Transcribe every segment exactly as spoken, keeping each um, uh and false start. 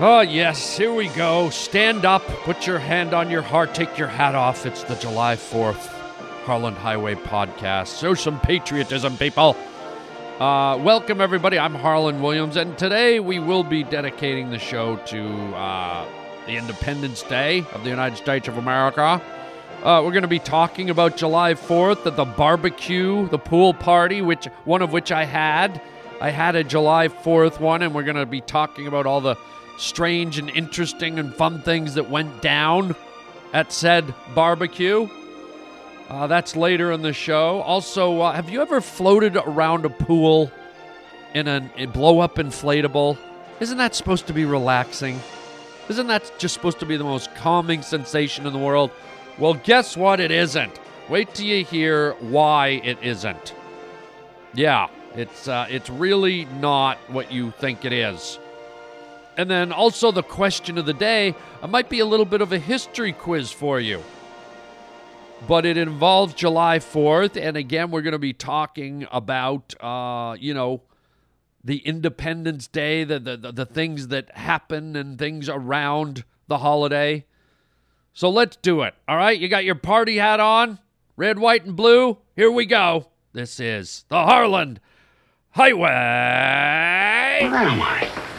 Oh, yes, here we go. Stand up, put your hand on your heart, take your hat off. It's the July fourth Harland Highway podcast. Show some patriotism, people. Uh, welcome, everybody. I'm Harlan Williams, and today we will be dedicating the show to uh, the Independence Day of the United States of America. Uh, we're going to be talking about July fourth at the barbecue, the pool party, which one of which I had. I had a July fourth one, and we're going to be talking about all the strange and interesting and fun things that went down at said barbecue. Uh, that's later in the show. Also, uh, have you ever floated around a pool in an, a blow-up inflatable? Isn't that supposed to be relaxing? Isn't that just supposed to be the most calming sensation in the world? Well, guess what? It isn't. Wait till you hear why it isn't. Yeah, it's uh, it's really not what you think it is. And then also the question of the day, it might be a little bit of a history quiz for you. But it involves July fourth, and again, we're going to be talking about, uh, you know, the Independence Day, the, the, the, the things that happen and things around the holiday. So let's do it. All right, you got your party hat on, red, white, and blue. Here we go. This is the Harland Highway. Where am I?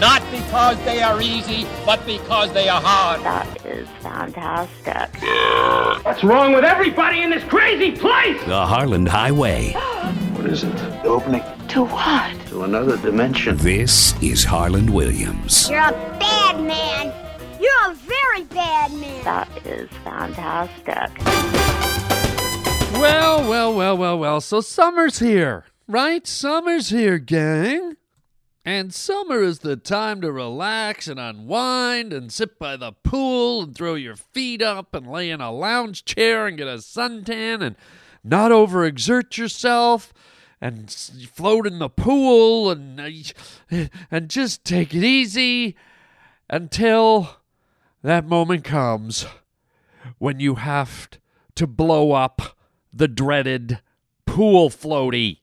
Not because they are easy, but because they are hard. That is fantastic. What's wrong with everybody in this crazy place? The Harland Highway. What is it? The opening. To what? To another dimension. This is Harlan Williams. You're a bad man. You're a very bad man. That is fantastic. Well, well, well, well, well. So summer's here, right? Summer's here, gang. And summer is the time to relax and unwind and sit by the pool and throw your feet up and lay in a lounge chair and get a suntan and not overexert yourself and float in the pool and, and just take it easy until that moment comes when you have to blow up the dreaded pool floaty.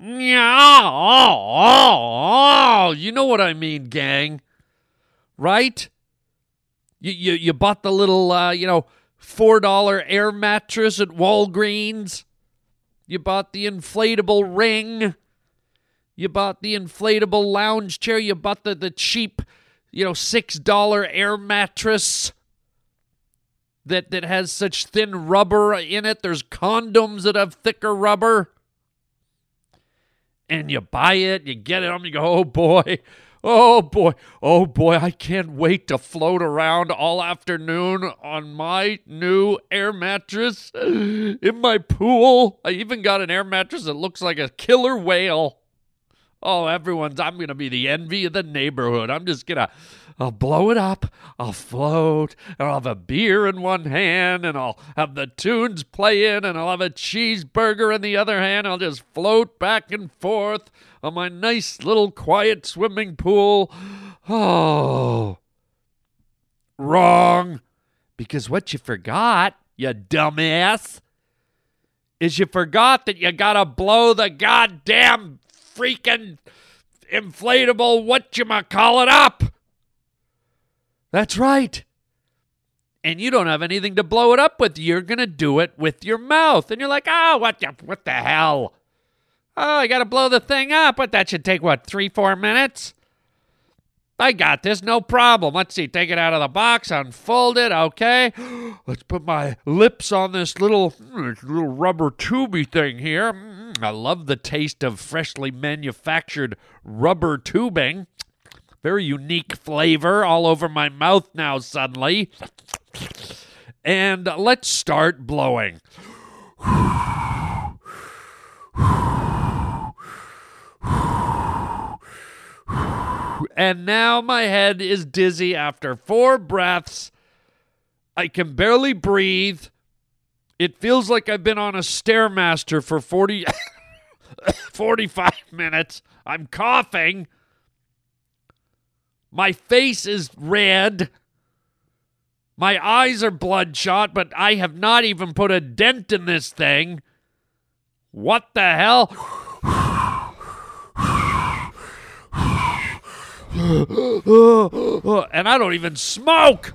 Yeah, oh, oh, oh. You know what I mean, gang, right? You you, you bought the little, uh, you know, four dollar air mattress at Walgreens. You bought the inflatable ring. You bought the inflatable lounge chair. You bought the, the cheap... you know, six dollar air mattress that that has such thin rubber in it. There's condoms that have thicker rubber. And you buy it, you get it home, you go, oh boy, oh boy, oh boy, I can't wait to float around all afternoon on my new air mattress in my pool. I even got an air mattress that looks like a killer whale. Oh, everyone's, I'm going to be the envy of the neighborhood. I'm just going to, I'll blow it up, I'll float, and I'll have a beer in one hand, and I'll have the tunes playing, and I'll have a cheeseburger in the other hand. I'll just float back and forth on my nice little quiet swimming pool. Oh, wrong. Because what you forgot, you dumbass, is you forgot that you got to blow the goddamn freaking inflatable whatchamacallit up. That's right. And you don't have anything to blow it up with. You're going to do it with your mouth. And you're like, oh, what the, what the hell? Oh, I got to blow the thing up. But that should take, what, three, four minutes? I got this, no problem. Let's see, take it out of the box, unfold it, okay. Let's put my lips on this little, this little rubber tubey thing here. I love the taste of freshly manufactured rubber tubing. Very unique flavor all over my mouth now suddenly. And let's start blowing. And now my head is dizzy after four breaths. I can barely breathe. It feels like I've been on a Stairmaster for forty, forty-five minutes. I'm coughing. My face is red. My eyes are bloodshot, but I have not even put a dent in this thing. What the hell? And I don't even smoke.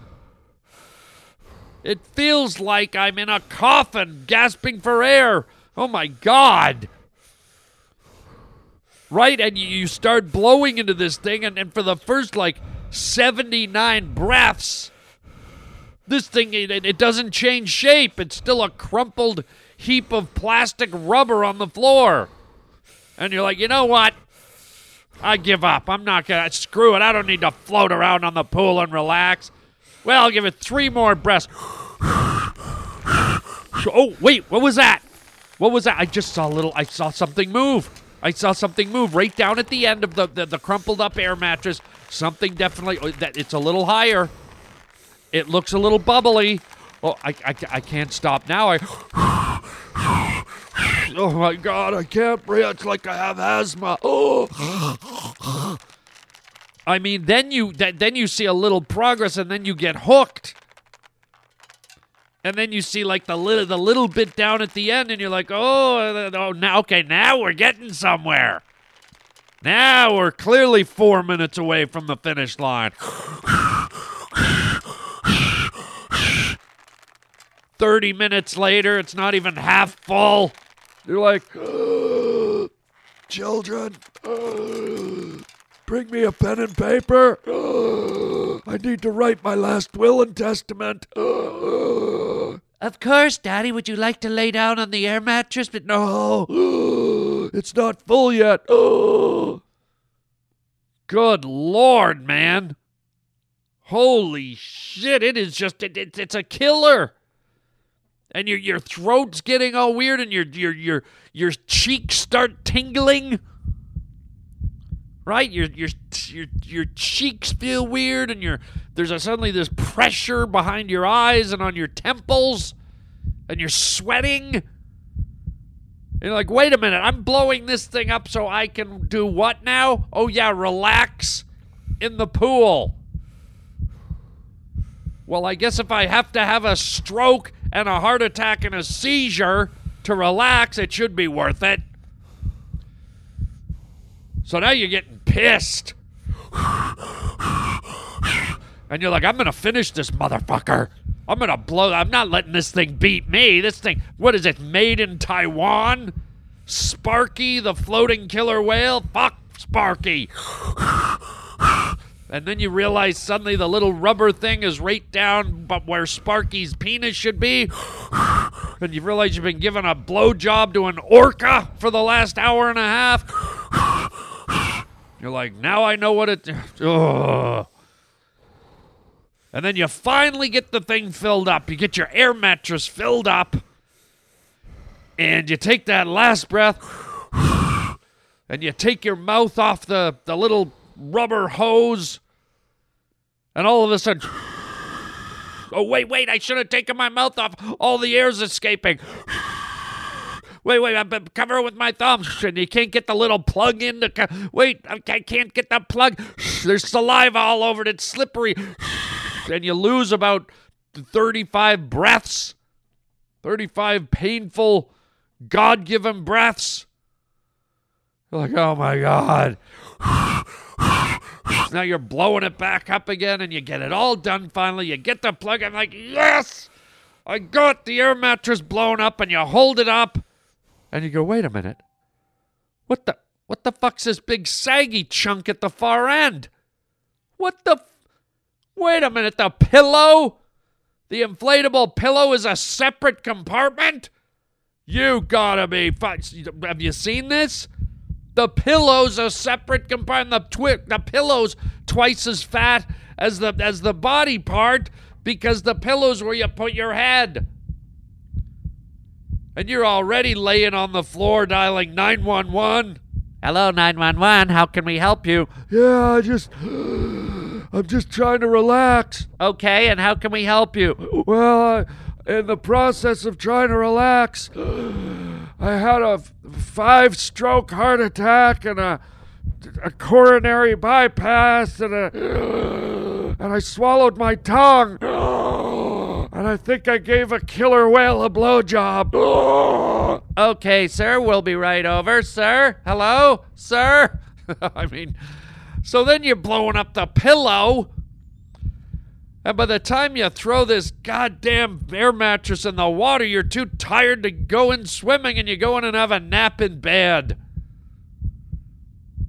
It feels like I'm in a coffin gasping for air. Oh, my God. Right? And you start blowing into this thing, and, and for the first, like, seventy-nine breaths, this thing, it, it doesn't change shape. It's still a crumpled heap of plastic rubber on the floor. And you're like, you know what? I give up. I'm not going to. Screw it. I don't need to float around on the pool and relax. Well, I'll give it three more breaths. Oh, wait. What was that? What was that? I just saw a little. I saw something move. I saw something move right down at the end of the, the, the crumpled up air mattress. Something definitely. That it's a little higher. It looks a little bubbly. Oh, I, I, I can't stop now. I. Oh, my God, I can't breathe. It's like I have asthma. Oh. I mean, then you th- then you see a little progress, and then you get hooked. And then you see, like, the, li- the little bit down at the end, and you're like, oh, oh now, okay, now we're getting somewhere. Now we're clearly four minutes away from the finish line. thirty minutes later, it's not even half full. You're like, uh, children, uh, bring me a pen and paper. Uh, I need to write my last will and testament. Uh, of course, Daddy, would you like to lay down on the air mattress? But no, uh, it's not full yet. Uh. Good Lord, man. Holy shit, it is just, it, it, it's a killer. And your your throat's getting all weird, and your your your your cheeks start tingling, right? Your your your your cheeks feel weird, and your there's a, suddenly this pressure behind your eyes and on your temples, and you're sweating. And you're like, wait a minute, I'm blowing this thing up so I can do what now? Oh yeah, relax in the pool. Well, I guess if I have to have a stroke and a heart attack and a seizure to relax, it should be worth it. So now you're getting pissed. And you're like, I'm going to finish this motherfucker. I'm going to blow. I'm not letting this thing beat me. This thing, what is it, made in Taiwan? Sparky, the floating killer whale? Fuck Sparky. And then you realize suddenly the little rubber thing is right down but where Sparky's penis should be. And you realize you've been giving a blowjob to an orca for the last hour and a half. You're like, now I know what it... Ugh. And then you finally get the thing filled up. You get your air mattress filled up. And you take that last breath. And you take your mouth off the, the little... rubber hose, and all of a sudden, oh, wait, wait, I should have taken my mouth off. All the air's escaping. Wait, wait, I'm cover it with my thumb, and you can't get the little plug in. To co- wait, I can't get the plug. There's saliva all over it. It's slippery, and you lose about thirty-five breaths, thirty-five painful, God-given breaths. You're like, oh, my God. Now you're blowing it back up again, and you get it all done finally. You get the plug. I'm like, yes! I got the air mattress blown up, and you hold it up. And you go, wait a minute. What the what the fuck's this big saggy chunk at the far end? What the... F- wait a minute, the pillow? The inflatable pillow is a separate compartment? You gotta be... Fu- Have you seen this? The pillow's a separate compartment. The, twi- the pillow's twice as fat as the as the body part, because the pillow's where you put your head. And you're already laying on the floor dialing nine one one. Hello, nine one one. How can we help you? Yeah, I just... I'm just trying to relax. Okay, and how can we help you? Well, I... in the process of trying to relax, I had a five-stroke heart attack and a, a coronary bypass and a, and I swallowed my tongue. And I think I gave a killer whale a blowjob. Okay, sir, we'll be right over, sir. Hello, sir? I mean, so then you're blowing up the pillow. And by the time you throw this goddamn air mattress in the water, you're too tired to go in swimming, and you go in and have a nap in bed.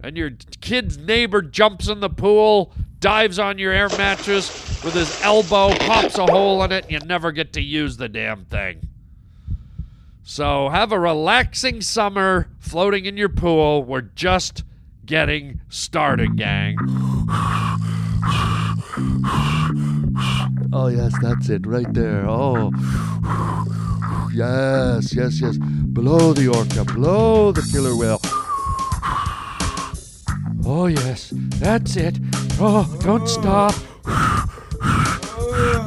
And your kid's neighbor jumps in the pool, dives on your air mattress with his elbow, pops a hole in it, and you never get to use the damn thing. So have a relaxing summer floating in your pool. We're just getting started, gang. Oh, yes, that's it right there. Oh, yes, yes, yes. Blow the orca, blow the killer whale. Oh, yes, that's it. Oh, don't stop.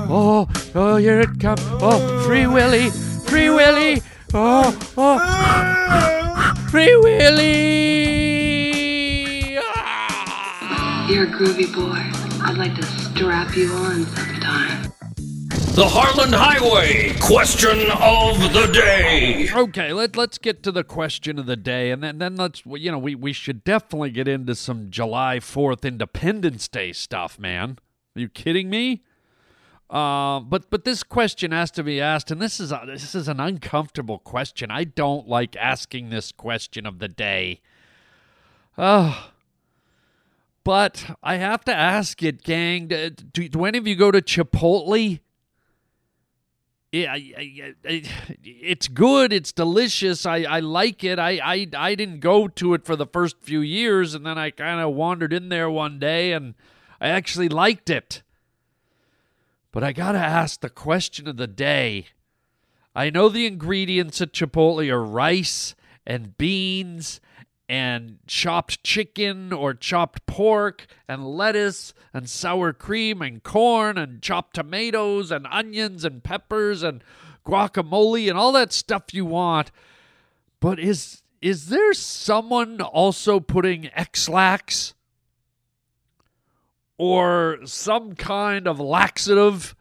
Oh, oh, here it comes. Oh, Free Willy, Free Willy. Oh, oh, Free Willy. Ah. You're a groovy boy. I'd like to strap you on sometime. The Harland Highway question of the day. Okay, let, let's get to the question of the day, and then, then let's, you know, we, we should definitely get into some July fourth Independence Day stuff, man. Are you kidding me? Uh, but but this question has to be asked, and this is a, this is an uncomfortable question. I don't like asking this question of the day. Oh, but I have to ask it, gang. Do, do any of you go to Chipotle? Yeah, I, I, I, it's good. It's delicious. I, I like it. I, I I didn't go to it for the first few years, and then I kind of wandered in there one day, and I actually liked it. But I got to ask the question of the day. I know the ingredients at Chipotle are rice and beans and chopped chicken or chopped pork and lettuce and sour cream and corn and chopped tomatoes and onions and peppers and guacamole and all that stuff you want. But is is there someone also putting Ex-Lax or some kind of laxative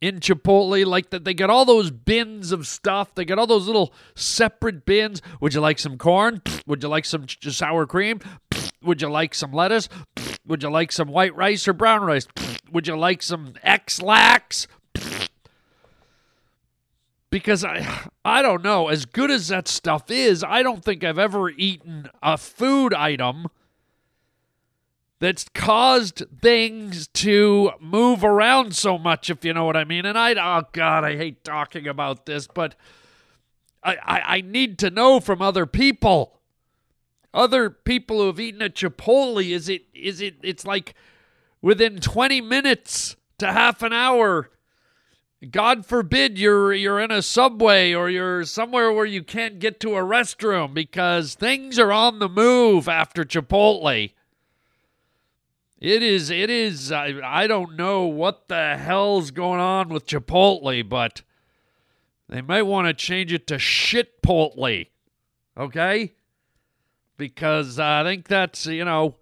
in Chipotle? Like that, they got all those bins of stuff. They got all those little separate bins. Would you like some corn? Would you like some ch- sour cream? Would you like some lettuce? Would you like some white rice or brown rice? Would you like some Ex-Lax? Because I, I don't know. As good as that stuff is, I don't think I've ever eaten a food item that's caused things to move around so much, if you know what I mean. And I, oh God, I hate talking about this, but I, I, I need to know from other people, other people who have eaten at Chipotle. Is it, is it, it's like within twenty minutes to half an hour. God forbid you're, you're in a subway or you're somewhere where you can't get to a restroom because things are on the move after Chipotle. It is, it is, I, I don't know what the hell's going on with Chipotle, but they might want to change it to Shitpotle, okay? Because uh, I think that's, you know,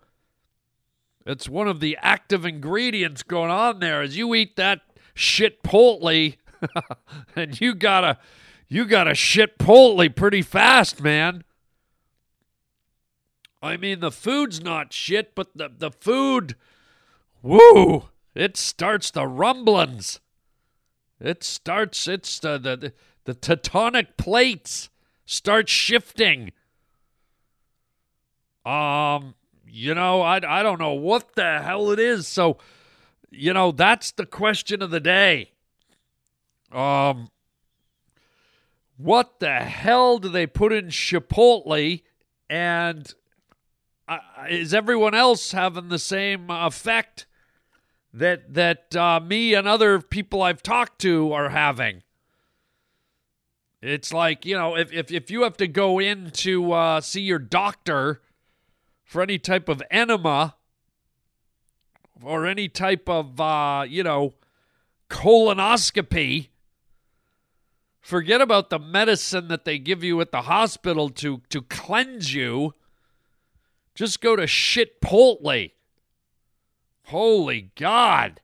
it's one of the active ingredients going on there. As you eat that Shitpotle, and you gotta, you gotta Shitpotle pretty fast, man. I mean, the food's not shit, but the, the food, woo, it starts the rumblings. It starts, it's the, the, the tectonic plates start shifting. Um, you know, I, I don't know what the hell it is. So, you know, that's the question of the day. Um, what the hell do they put in Chipotle? And Uh, is everyone else having the same effect that that uh, me and other people I've talked to are having? It's like, you know, if if, if you have to go in to uh, see your doctor for any type of enema or any type of, uh, you know, colonoscopy, Forget about the medicine that they give you at the hospital to, to cleanse you. Just go to Chipotle. Holy God.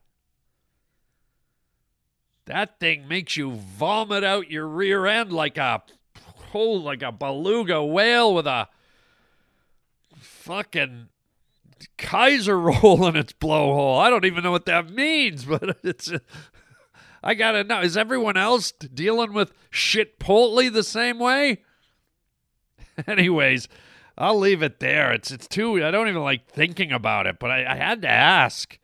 That thing makes you vomit out your rear end like a, oh, like a beluga whale with a fucking Kaiser roll in its blowhole. I don't even know what that means, but it's... I gotta know, is everyone else dealing with Chipotle the same way? Anyways, I'll leave it there. It's it's too, I don't even like thinking about it, but I, I had to ask.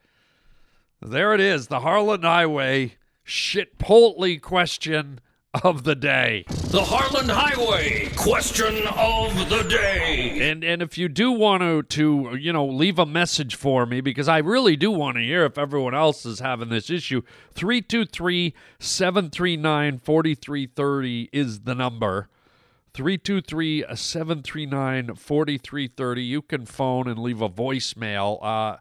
There it is, the Harland Highway Chipotle question of the day. The Harland Highway question of the day. And and if you do want to, to, you know, leave a message for me, because I really do want to hear if everyone else is having this issue, three two three, seven three nine, four three three zero is the number. three two three, seven three nine, four three three zero. You can phone and leave a voicemail. Uh,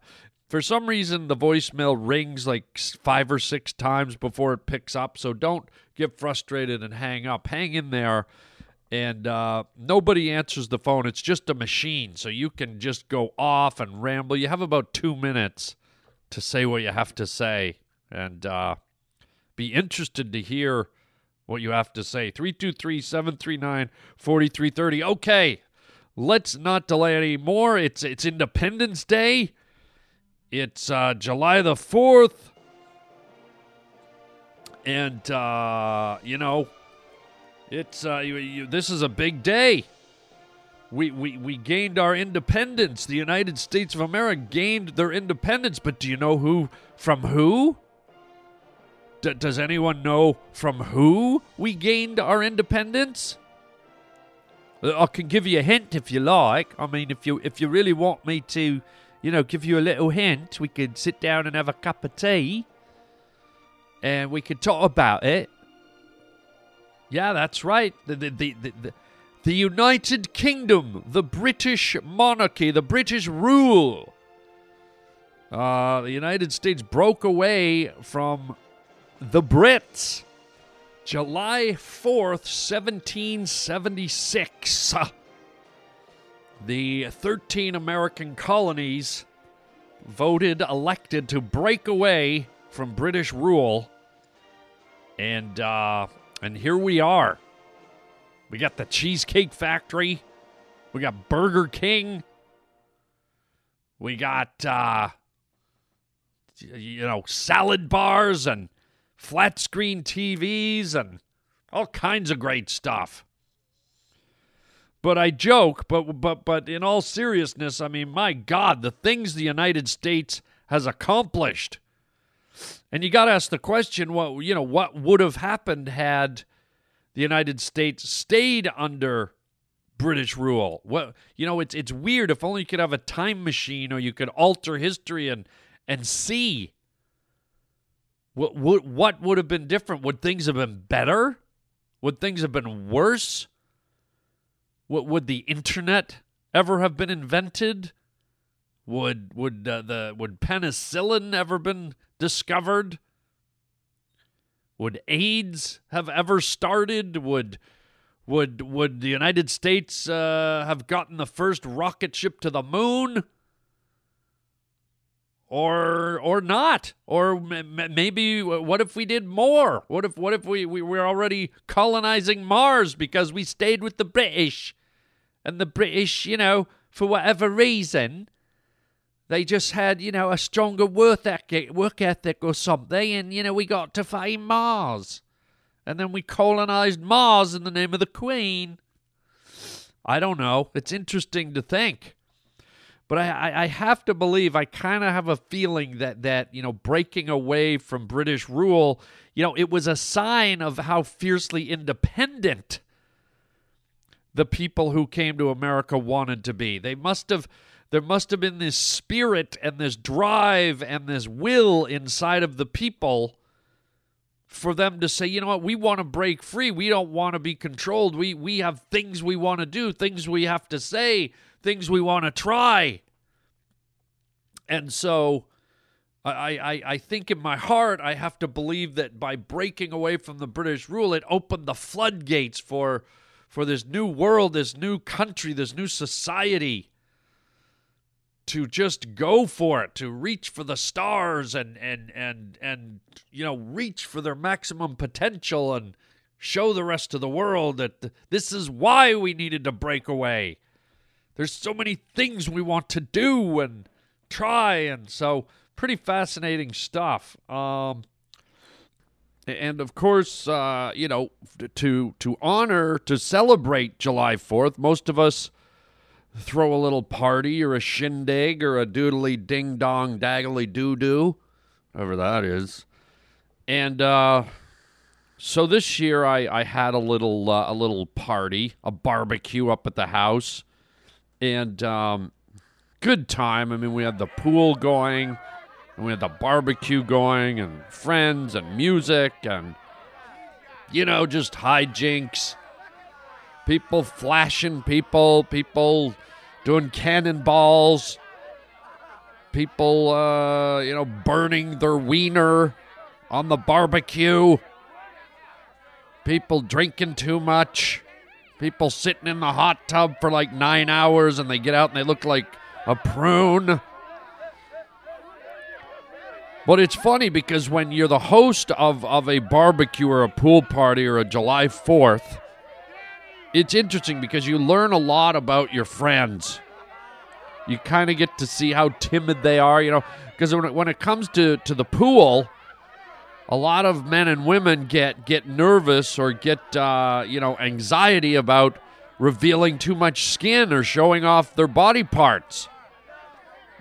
for some reason, the voicemail rings like five or six times before it picks up, so don't get frustrated and hang up. Hang in there, and uh, nobody answers the phone. It's just a machine, so you can just go off and ramble. You have about two minutes to say what you have to say, and uh, be interested to hear what you have to say. three two three, seven three nine, four three three zero. Okay, let's not delay anymore. It's, it's Independence Day. It's uh, July the fourth, and, uh, you know, it's uh, you, you, this is a big day. We, we, we gained our independence. The United States of America gained their independence, but do you know who from who? D- does anyone know from who we gained our independence? I can give you a hint if you like. I mean, if you if you really want me to... You know, give you a little hint. We could sit down and have a cup of tea. And we could talk about it. Yeah, that's right. The, the, the, the, the United Kingdom. The British monarchy. The British rule. Uh, the United States broke away from the Brits. July fourth, seventeen seventy-six. The thirteen American colonies voted, elected to break away from British rule. And uh, and here we are. We got the Cheesecake Factory. We got Burger King. We got, uh, you know, salad bars and flat screen T Vs and all kinds of great stuff. But I joke, but but but in all seriousness, I mean, my God, the things the United States has accomplished. And you got to ask the question, what you know, what would have happened had the United States stayed under British rule? Well, you know, it's it's weird. If only you could have a time machine, or you could alter history and and see what what, what would have been different. Would things have been better? Would things have been worse? What, would the internet ever have been invented? Would would uh, the would penicillin ever been discovered? Would AIDS have ever started? Would would would the United States uh, have gotten the first rocket ship to the moon? Or or not? Or m- maybe what if we did more? What if what if we, we were already colonizing Mars because we stayed with the British? And the British, you know, for whatever reason, they just had, you know, a stronger work ethic, work ethic or something. And, you know, we got to find Mars. And then we colonized Mars in the name of the Queen. I don't know. It's interesting to think. But I, I have to believe, I kind of have a feeling that, that, you know, breaking away from British rule, you know, it was a sign of how fiercely independent the people who came to America wanted to be. They must have, there must have been this spirit and this drive and this will inside of the people for them to say, you know what, we want to break free. We don't want to be controlled. We we have things we want to do, things we have to say, things we want to try. And so I, I, I think in my heart I have to believe that by breaking away from the British rule, it opened the floodgates for for this new world, this new country, this new society to just go for it, to reach for the stars and and and and you know, reach for their maximum potential and show the rest of the world that th- this is why we needed to break away. There's so many things we want to do and try, and so pretty fascinating stuff. Um, and of course, uh, you know, to to honor, to celebrate July fourth, most of us throw a little party or a shindig or a doodly ding dong daggly doo doo, whatever that is. And uh, so this year, I I had a little uh, a little party, a barbecue up at the house. And um, good time. I mean, we had the pool going, and we had the barbecue going, and friends, and music, and, you know, just hijinks. People flashing people, people doing cannonballs, people, uh, you know, burning their wiener on the barbecue, people drinking too much. People sitting in the hot tub for like nine hours and they get out and they look like a prune. But it's funny because when you're the host of, of a barbecue or a pool party or a July fourth, it's interesting because you learn a lot about your friends. You kind of get to see how timid they are, you know, because when it, when it comes to, to the pool, a lot of men and women get, get nervous or get, uh, you know, anxiety about revealing too much skin or showing off their body parts.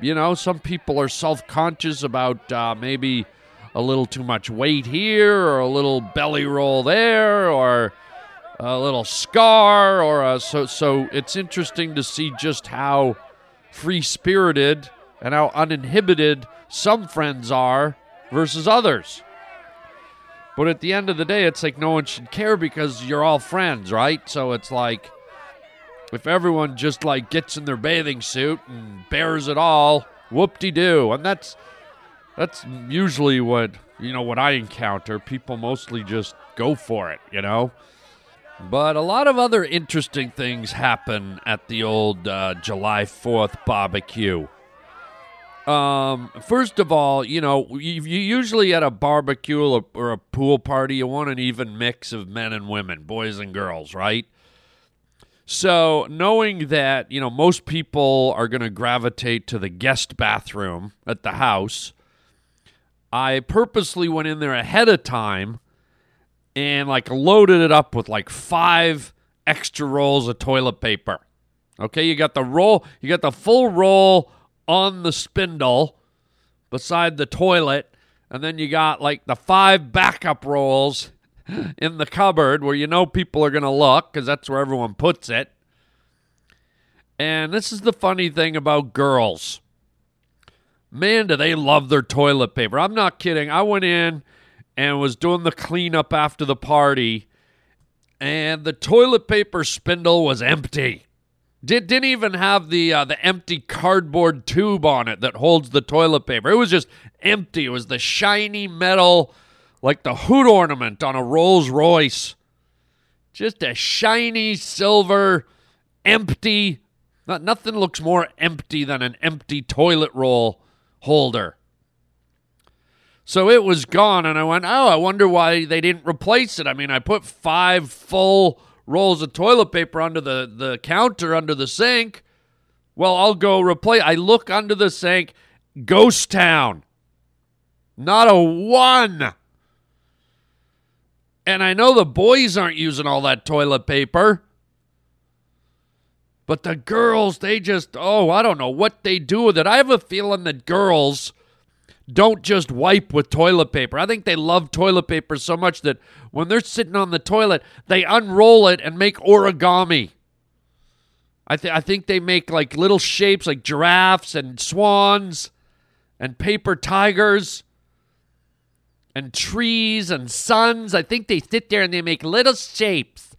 You know, some people are self-conscious about uh, maybe a little too much weight here or a little belly roll there or a little scar. or a, so, so it's interesting to see just how free-spirited and how uninhibited some friends are versus others. But at the end of the day, it's like no one should care because you're all friends, right? So it's like if everyone just like gets in their bathing suit and bears it all, whoop-de-doo. And that's that's usually what, you know, what I encounter. People mostly just go for it, you know? But a lot of other interesting things happen at the old uh, July fourth barbecue. Um, first of all, you know, you, you usually at a barbecue or, or a pool party, you want an even mix of men and women, boys and girls, right? So knowing that, you know, most people are going to gravitate to the guest bathroom at the house, I purposely went in there ahead of time and like loaded it up with like five extra rolls of toilet paper. Okay, you got the roll, you got the full roll on the spindle beside the toilet, and then you got like the five backup rolls in the cupboard where you know people are going to look because that's where everyone puts it. And this is the funny thing about girls. Man, do they love their toilet paper. I'm not kidding. I went in and was doing the cleanup after the party, and the toilet paper spindle was empty. Did, didn't even have the uh, the empty cardboard tube on it that holds the toilet paper. It was just empty. It was the shiny metal, like the hood ornament on a Rolls Royce. Just a shiny, silver, empty. Not, nothing looks more empty than an empty toilet roll holder. So it was gone, and I went, oh, I wonder why they didn't replace it. I mean, I put five full rolls of toilet paper under the, the counter, under the sink. Well, I'll go replace. I look under the sink, ghost town. Not a one. And I know the boys aren't using all that toilet paper. But the girls, they just, oh, I don't know what they do with it. I have a feeling that girls don't just wipe with toilet paper. I think they love toilet paper so much that when they're sitting on the toilet, they unroll it and make origami. I, th- I think they make like little shapes like giraffes and swans and paper tigers and trees and suns. I think they sit there and they make little shapes.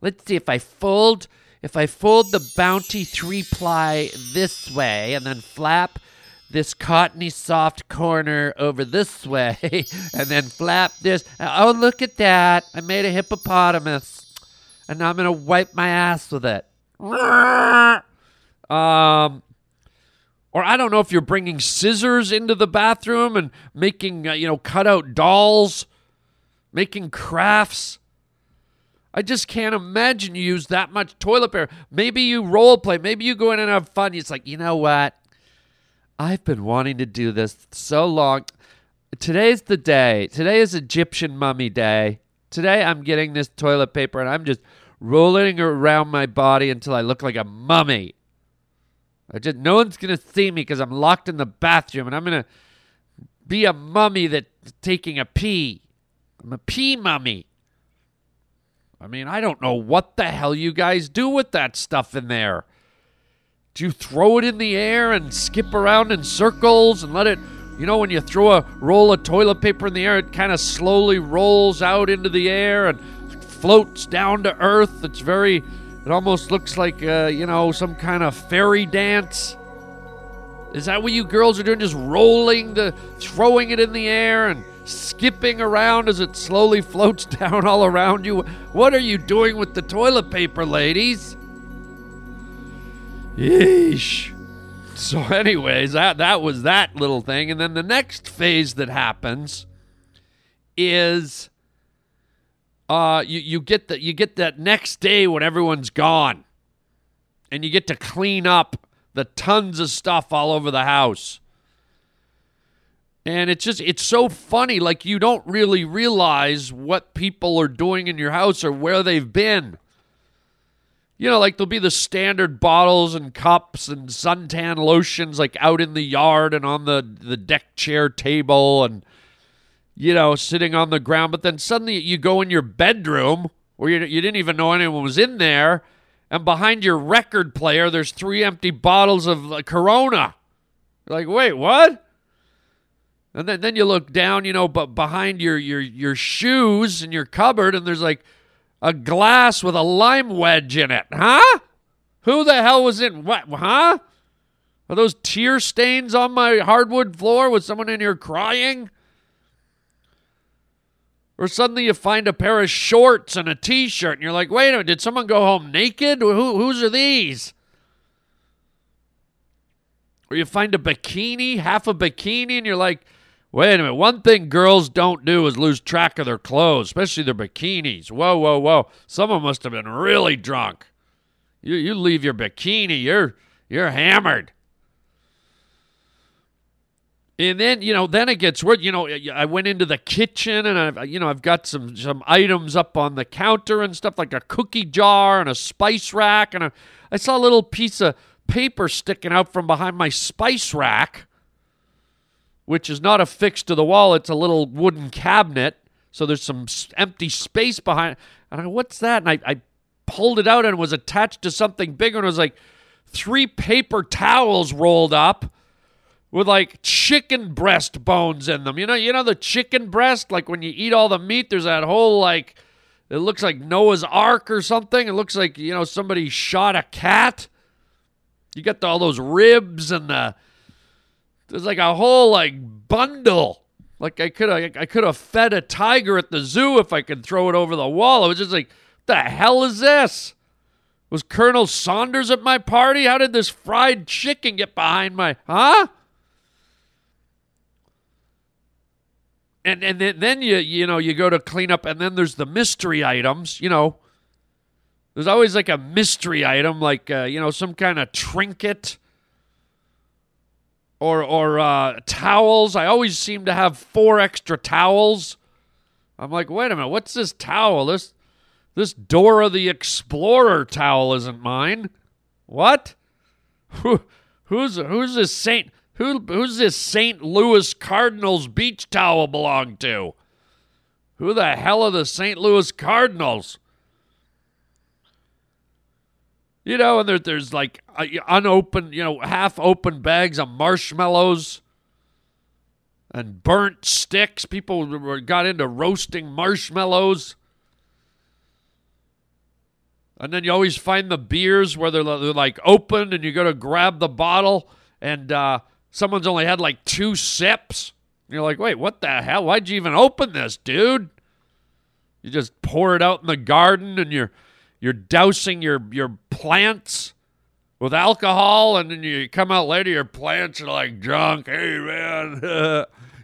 Let's see if I fold, if I fold the Bounty three ply this way and then flap this cottony soft corner over this way and then flap this. Oh, look at that. I made a hippopotamus and now I'm going to wipe my ass with it. Um, or I don't know if you're bringing scissors into the bathroom and making, uh, you know, cutout dolls, making crafts. I just can't imagine you use that much toilet paper. Maybe you role play. Maybe you go in and have fun. It's like, you know what? I've been wanting to do this so long. Today's the day. Today is Egyptian mummy day. Today I'm getting this toilet paper and I'm just rolling around my body until I look like a mummy. I just, no one's going to see me because I'm locked in the bathroom and I'm going to be a mummy that's taking a pee. I'm a pee mummy. I mean, I don't know what the hell you guys do with that stuff in there. Do you throw it in the air and skip around in circles and let it, you know, when you throw a roll of toilet paper in the air, it kind of slowly rolls out into the air and floats down to earth. It's very, it almost looks like, uh, you know, some kind of fairy dance. Is that what you girls are doing? Just rolling the, throwing it in the air and skipping around as it slowly floats down all around you? What are you doing with the toilet paper, ladies? Yeesh. So anyways, that, that was that little thing. And then the next phase that happens is uh, you, you get the, you get that next day when everyone's gone and you get to clean up the tons of stuff all over the house. And it's just, it's so funny. Like, you don't really realize what people are doing in your house or where they've been. You know, like, there'll be the standard bottles and cups and suntan lotions, like, out in the yard and on the, the deck chair table and, you know, sitting on the ground. But then suddenly you go in your bedroom where you, you didn't even know anyone was in there. And behind your record player, there's three empty bottles of uh, Corona. You're like, wait, what? And then, then you look down, you know, but behind your, your your shoes in your cupboard, and there's like a glass with a lime wedge in it. Huh? Who the hell was in what? Huh? Are those tear stains on my hardwood floor? Was someone in here crying? Or suddenly you find a pair of shorts and a T-shirt, and you're like, wait a minute, did someone go home naked? Who whose are these? Or you find a bikini, half a bikini, and you're like, wait a minute, one thing girls don't do is lose track of their clothes, especially their bikinis. Whoa, whoa, whoa. Someone must have been really drunk. You you leave your bikini, you're you're hammered. And then, you know, then it gets weird. You know, I went into the kitchen and, I've, you know, I've got some, some items up on the counter and stuff, like a cookie jar and a spice rack. And a, I saw a little piece of paper sticking out from behind my spice rack, which is not affixed to the wall. It's a little wooden cabinet, so there's some empty space behind it. And I go, what's that? And I, I pulled it out, and it was attached to something bigger, and it was like three paper towels rolled up with like chicken breast bones in them. You know, you know the chicken breast? Like when you eat all the meat, there's that whole like, it looks like Noah's Ark or something. It looks like, you know, somebody shot a cat. You got all those ribs and the... There's like a whole like bundle. Like I could have I could have fed a tiger at the zoo if I could throw it over the wall. I was just like, what the hell is this? Was Colonel Saunders at my party? How did this fried chicken get behind my huh? And and then, then you you know you go to clean up, and then there's the mystery items, you know. There's always like a mystery item, like uh, you know, some kind of trinket. Or or uh, towels. I always seem to have four extra towels. I'm like, wait a minute, what's this towel? This this Dora the Explorer towel isn't mine. What? Who, who's who's this Saint who who's this Saint Louis Cardinals beach towel belong to? Who the hell are the Saint Louis Cardinals? You know, and there, there's like unopened, you know, half-open bags of marshmallows and burnt sticks. People got into roasting marshmallows. And then you always find the beers where they're, they're like open, and you go to grab the bottle, and uh, someone's only had like two sips. You're like, wait, what the hell? Why'd you even open this, dude? You just pour it out in the garden and you're you're dousing your, your plants with alcohol, and then you come out later, your plants are like drunk. Hey, man,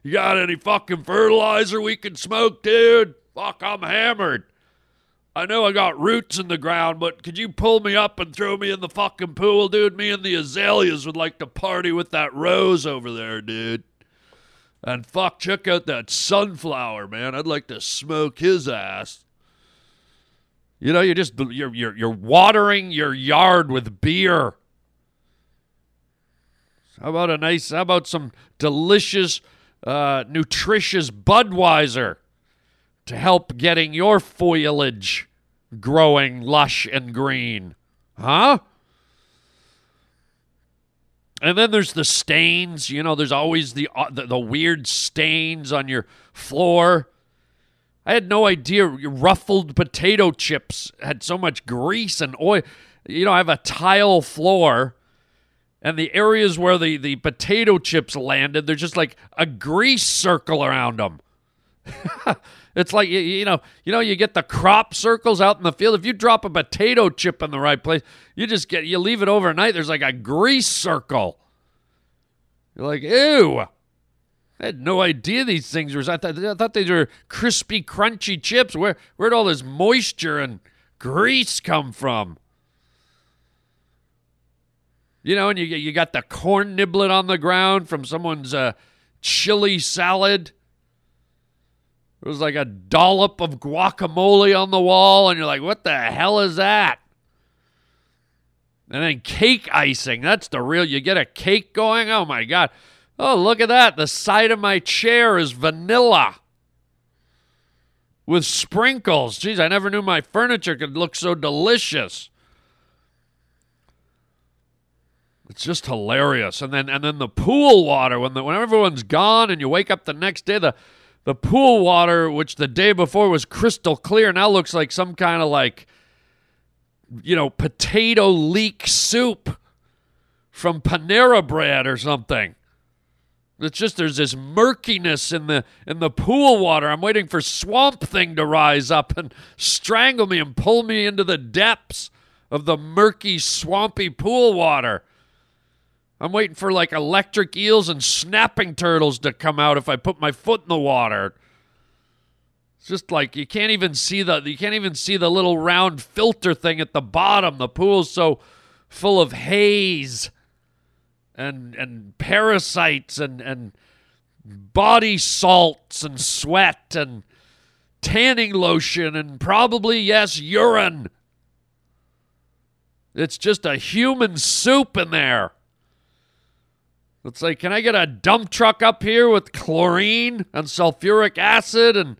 you got any fucking fertilizer we can smoke, dude? Fuck, I'm hammered. I know I got roots in the ground, but could you pull me up and throw me in the fucking pool, dude? Me and the azaleas would like to party with that rose over there, dude. And fuck, check out that sunflower, man. I'd like to smoke his ass. You know, you're just you're you're you're watering your yard with beer. How about a nice? How about some delicious, uh, nutritious Budweiser to help getting your foliage growing lush and green, huh? And then there's the stains. You know, there's always the, uh, the the weird stains on your floor. I had no idea ruffled potato chips had so much grease and oil. You know, I have a tile floor, and the areas where the, the potato chips landed, there's just like a grease circle around them. It's like, you, you know, you know, you get the crop circles out in the field. If you drop a potato chip in the right place, you just get, you leave it overnight. There's like a grease circle. You're like, ew. I had no idea these things were, I, th- I thought these were crispy, crunchy chips. Where, where'd all this moisture and grease come from? You know, and you, you got the corn niblet on the ground from someone's uh, chili salad. It was like a dollop of guacamole on the wall, and you're like, what the hell is that? And then cake icing. That's the real, you get a cake going? Oh, my God. Oh, look at that. The side of my chair is vanilla with sprinkles. Jeez, I never knew my furniture could look so delicious. It's just hilarious. And then and then the pool water, when, the, when everyone's gone and you wake up the next day, the... The pool water, which the day before was crystal clear, now looks like some kind of like, you know, potato leek soup from Panera Bread or something. It's just there's this murkiness in the in the pool water. I'm waiting for Swamp Thing to rise up and strangle me and pull me into the depths of the murky, swampy pool water. I'm waiting for like electric eels and snapping turtles to come out if I put my foot in the water. It's just like you can't even see the you can't even see the little round filter thing at the bottom. The pool's so full of haze and and parasites and, and body salts and sweat and tanning lotion and probably, yes, urine. It's just a human soup in there. It's like, can I get a dump truck up here with chlorine and sulfuric acid? And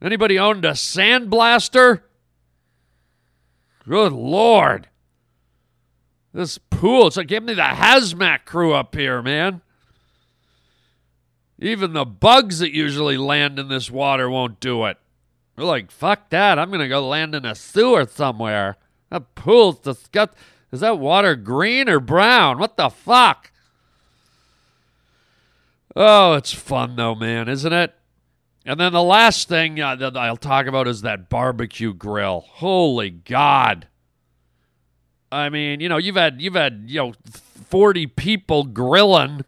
anybody owned a sandblaster? Good Lord. This pool, it's like, give me the hazmat crew up here, man. Even the bugs that usually land in this water won't do it. They're like, fuck that. I'm going to go land in a sewer somewhere. That pool's disgusting. Is that water green or brown? What the fuck? Oh, it's fun, though, man, isn't it? And then the last thing uh, that I'll talk about is that barbecue grill. Holy God. I mean, you know, you've had, you've had, you know, forty people grilling.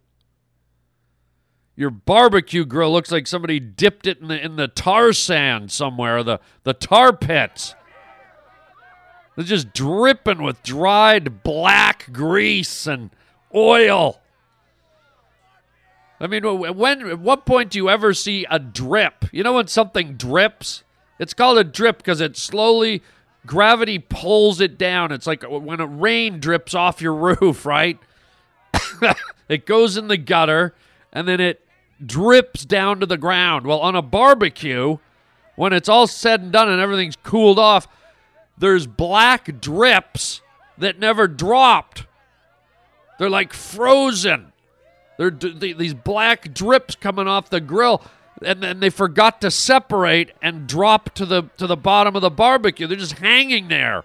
Your barbecue grill looks like somebody dipped it in the, in the tar sand somewhere, the, the tar pits. They're just dripping with dried black grease and oil. I mean, when at what point do you ever see a drip? You know when something drips? It's called a drip because it slowly, gravity pulls it down. It's like when a rain drips off your roof, right? It goes in the gutter, and then it drips down to the ground. Well, on a barbecue, when it's all said and done and everything's cooled off, there's black drips that never dropped. They're like frozen. They're d- these black drips coming off the grill, and then they forgot to separate and drop to the to the bottom of the barbecue. They're just hanging there.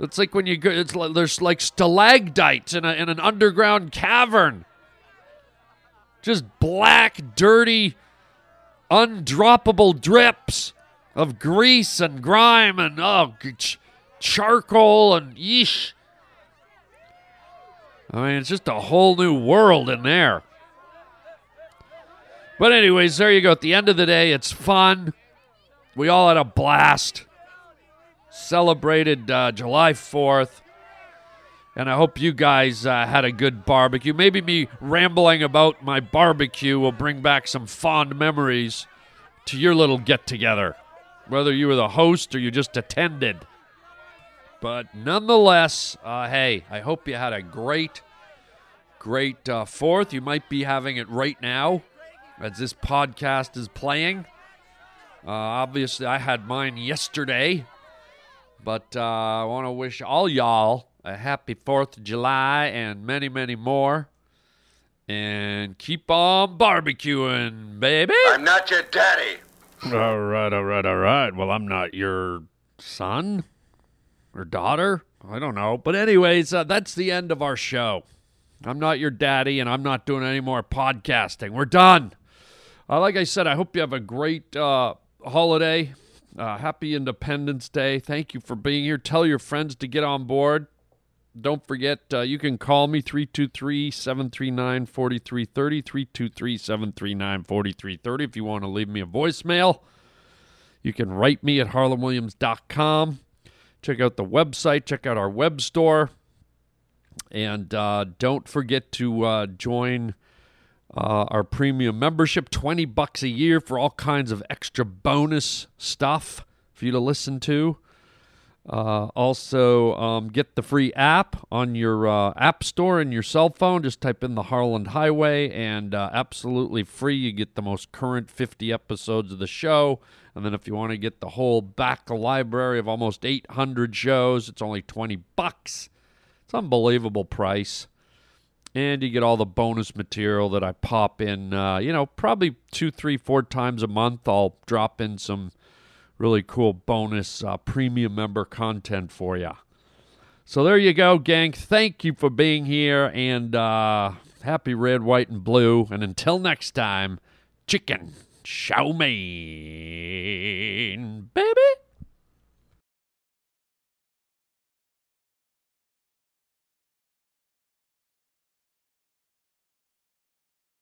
It's like when you go, it's like, there's like stalagmites in, a, in an underground cavern. Just black, dirty, undroppable drips of grease and grime and oh, ch charcoal and yeesh. I mean, it's just a whole new world in there. But anyways, there you go. At the end of the day, it's fun. We all had a blast. Celebrated uh, July fourth. And I hope you guys uh, had a good barbecue. Maybe me rambling about my barbecue will bring back some fond memories to your little get-together, whether you were the host or you just attended. But nonetheless, uh, hey, I hope you had a great, great uh, fourth. You might be having it right now as this podcast is playing. Uh, obviously, I had mine yesterday. But uh, I want to wish all y'all a happy fourth of July and many, many more. And keep on barbecuing, baby. I'm not your daddy. All right, all right, all right. Well, I'm not your son or daughter. I don't know. But anyways, uh, that's the end of our show. I'm not your daddy, and I'm not doing any more podcasting. We're done. Uh, like I said, I hope you have a great uh, holiday. Uh, happy Independence Day. Thank you for being here. Tell your friends to get on board. Don't forget, uh, you can call me, three two three, seven three nine, four three three zero, three two three, seven three nine, four three three zero if you want to leave me a voicemail. You can write me at harlan williams dot com. Check out the website. Check out our web store. And uh, don't forget to uh, join Uh, our premium membership, twenty bucks a year for all kinds of extra bonus stuff for you to listen to. Uh, also, um, get the free app on your uh, app store and your cell phone. Just type in the Harland Highway and uh, absolutely free. You get the most current fifty episodes of the show. And then if you want to get the whole back library of almost eight hundred shows, it's only twenty bucks. It's an unbelievable price. And you get all the bonus material that I pop in, uh, you know, probably two, three, four times a month. I'll drop in some really cool bonus uh, premium member content for you. So there you go, gang. Thank you for being here. And uh, happy red, white, and blue. And until next time, chicken chow mein.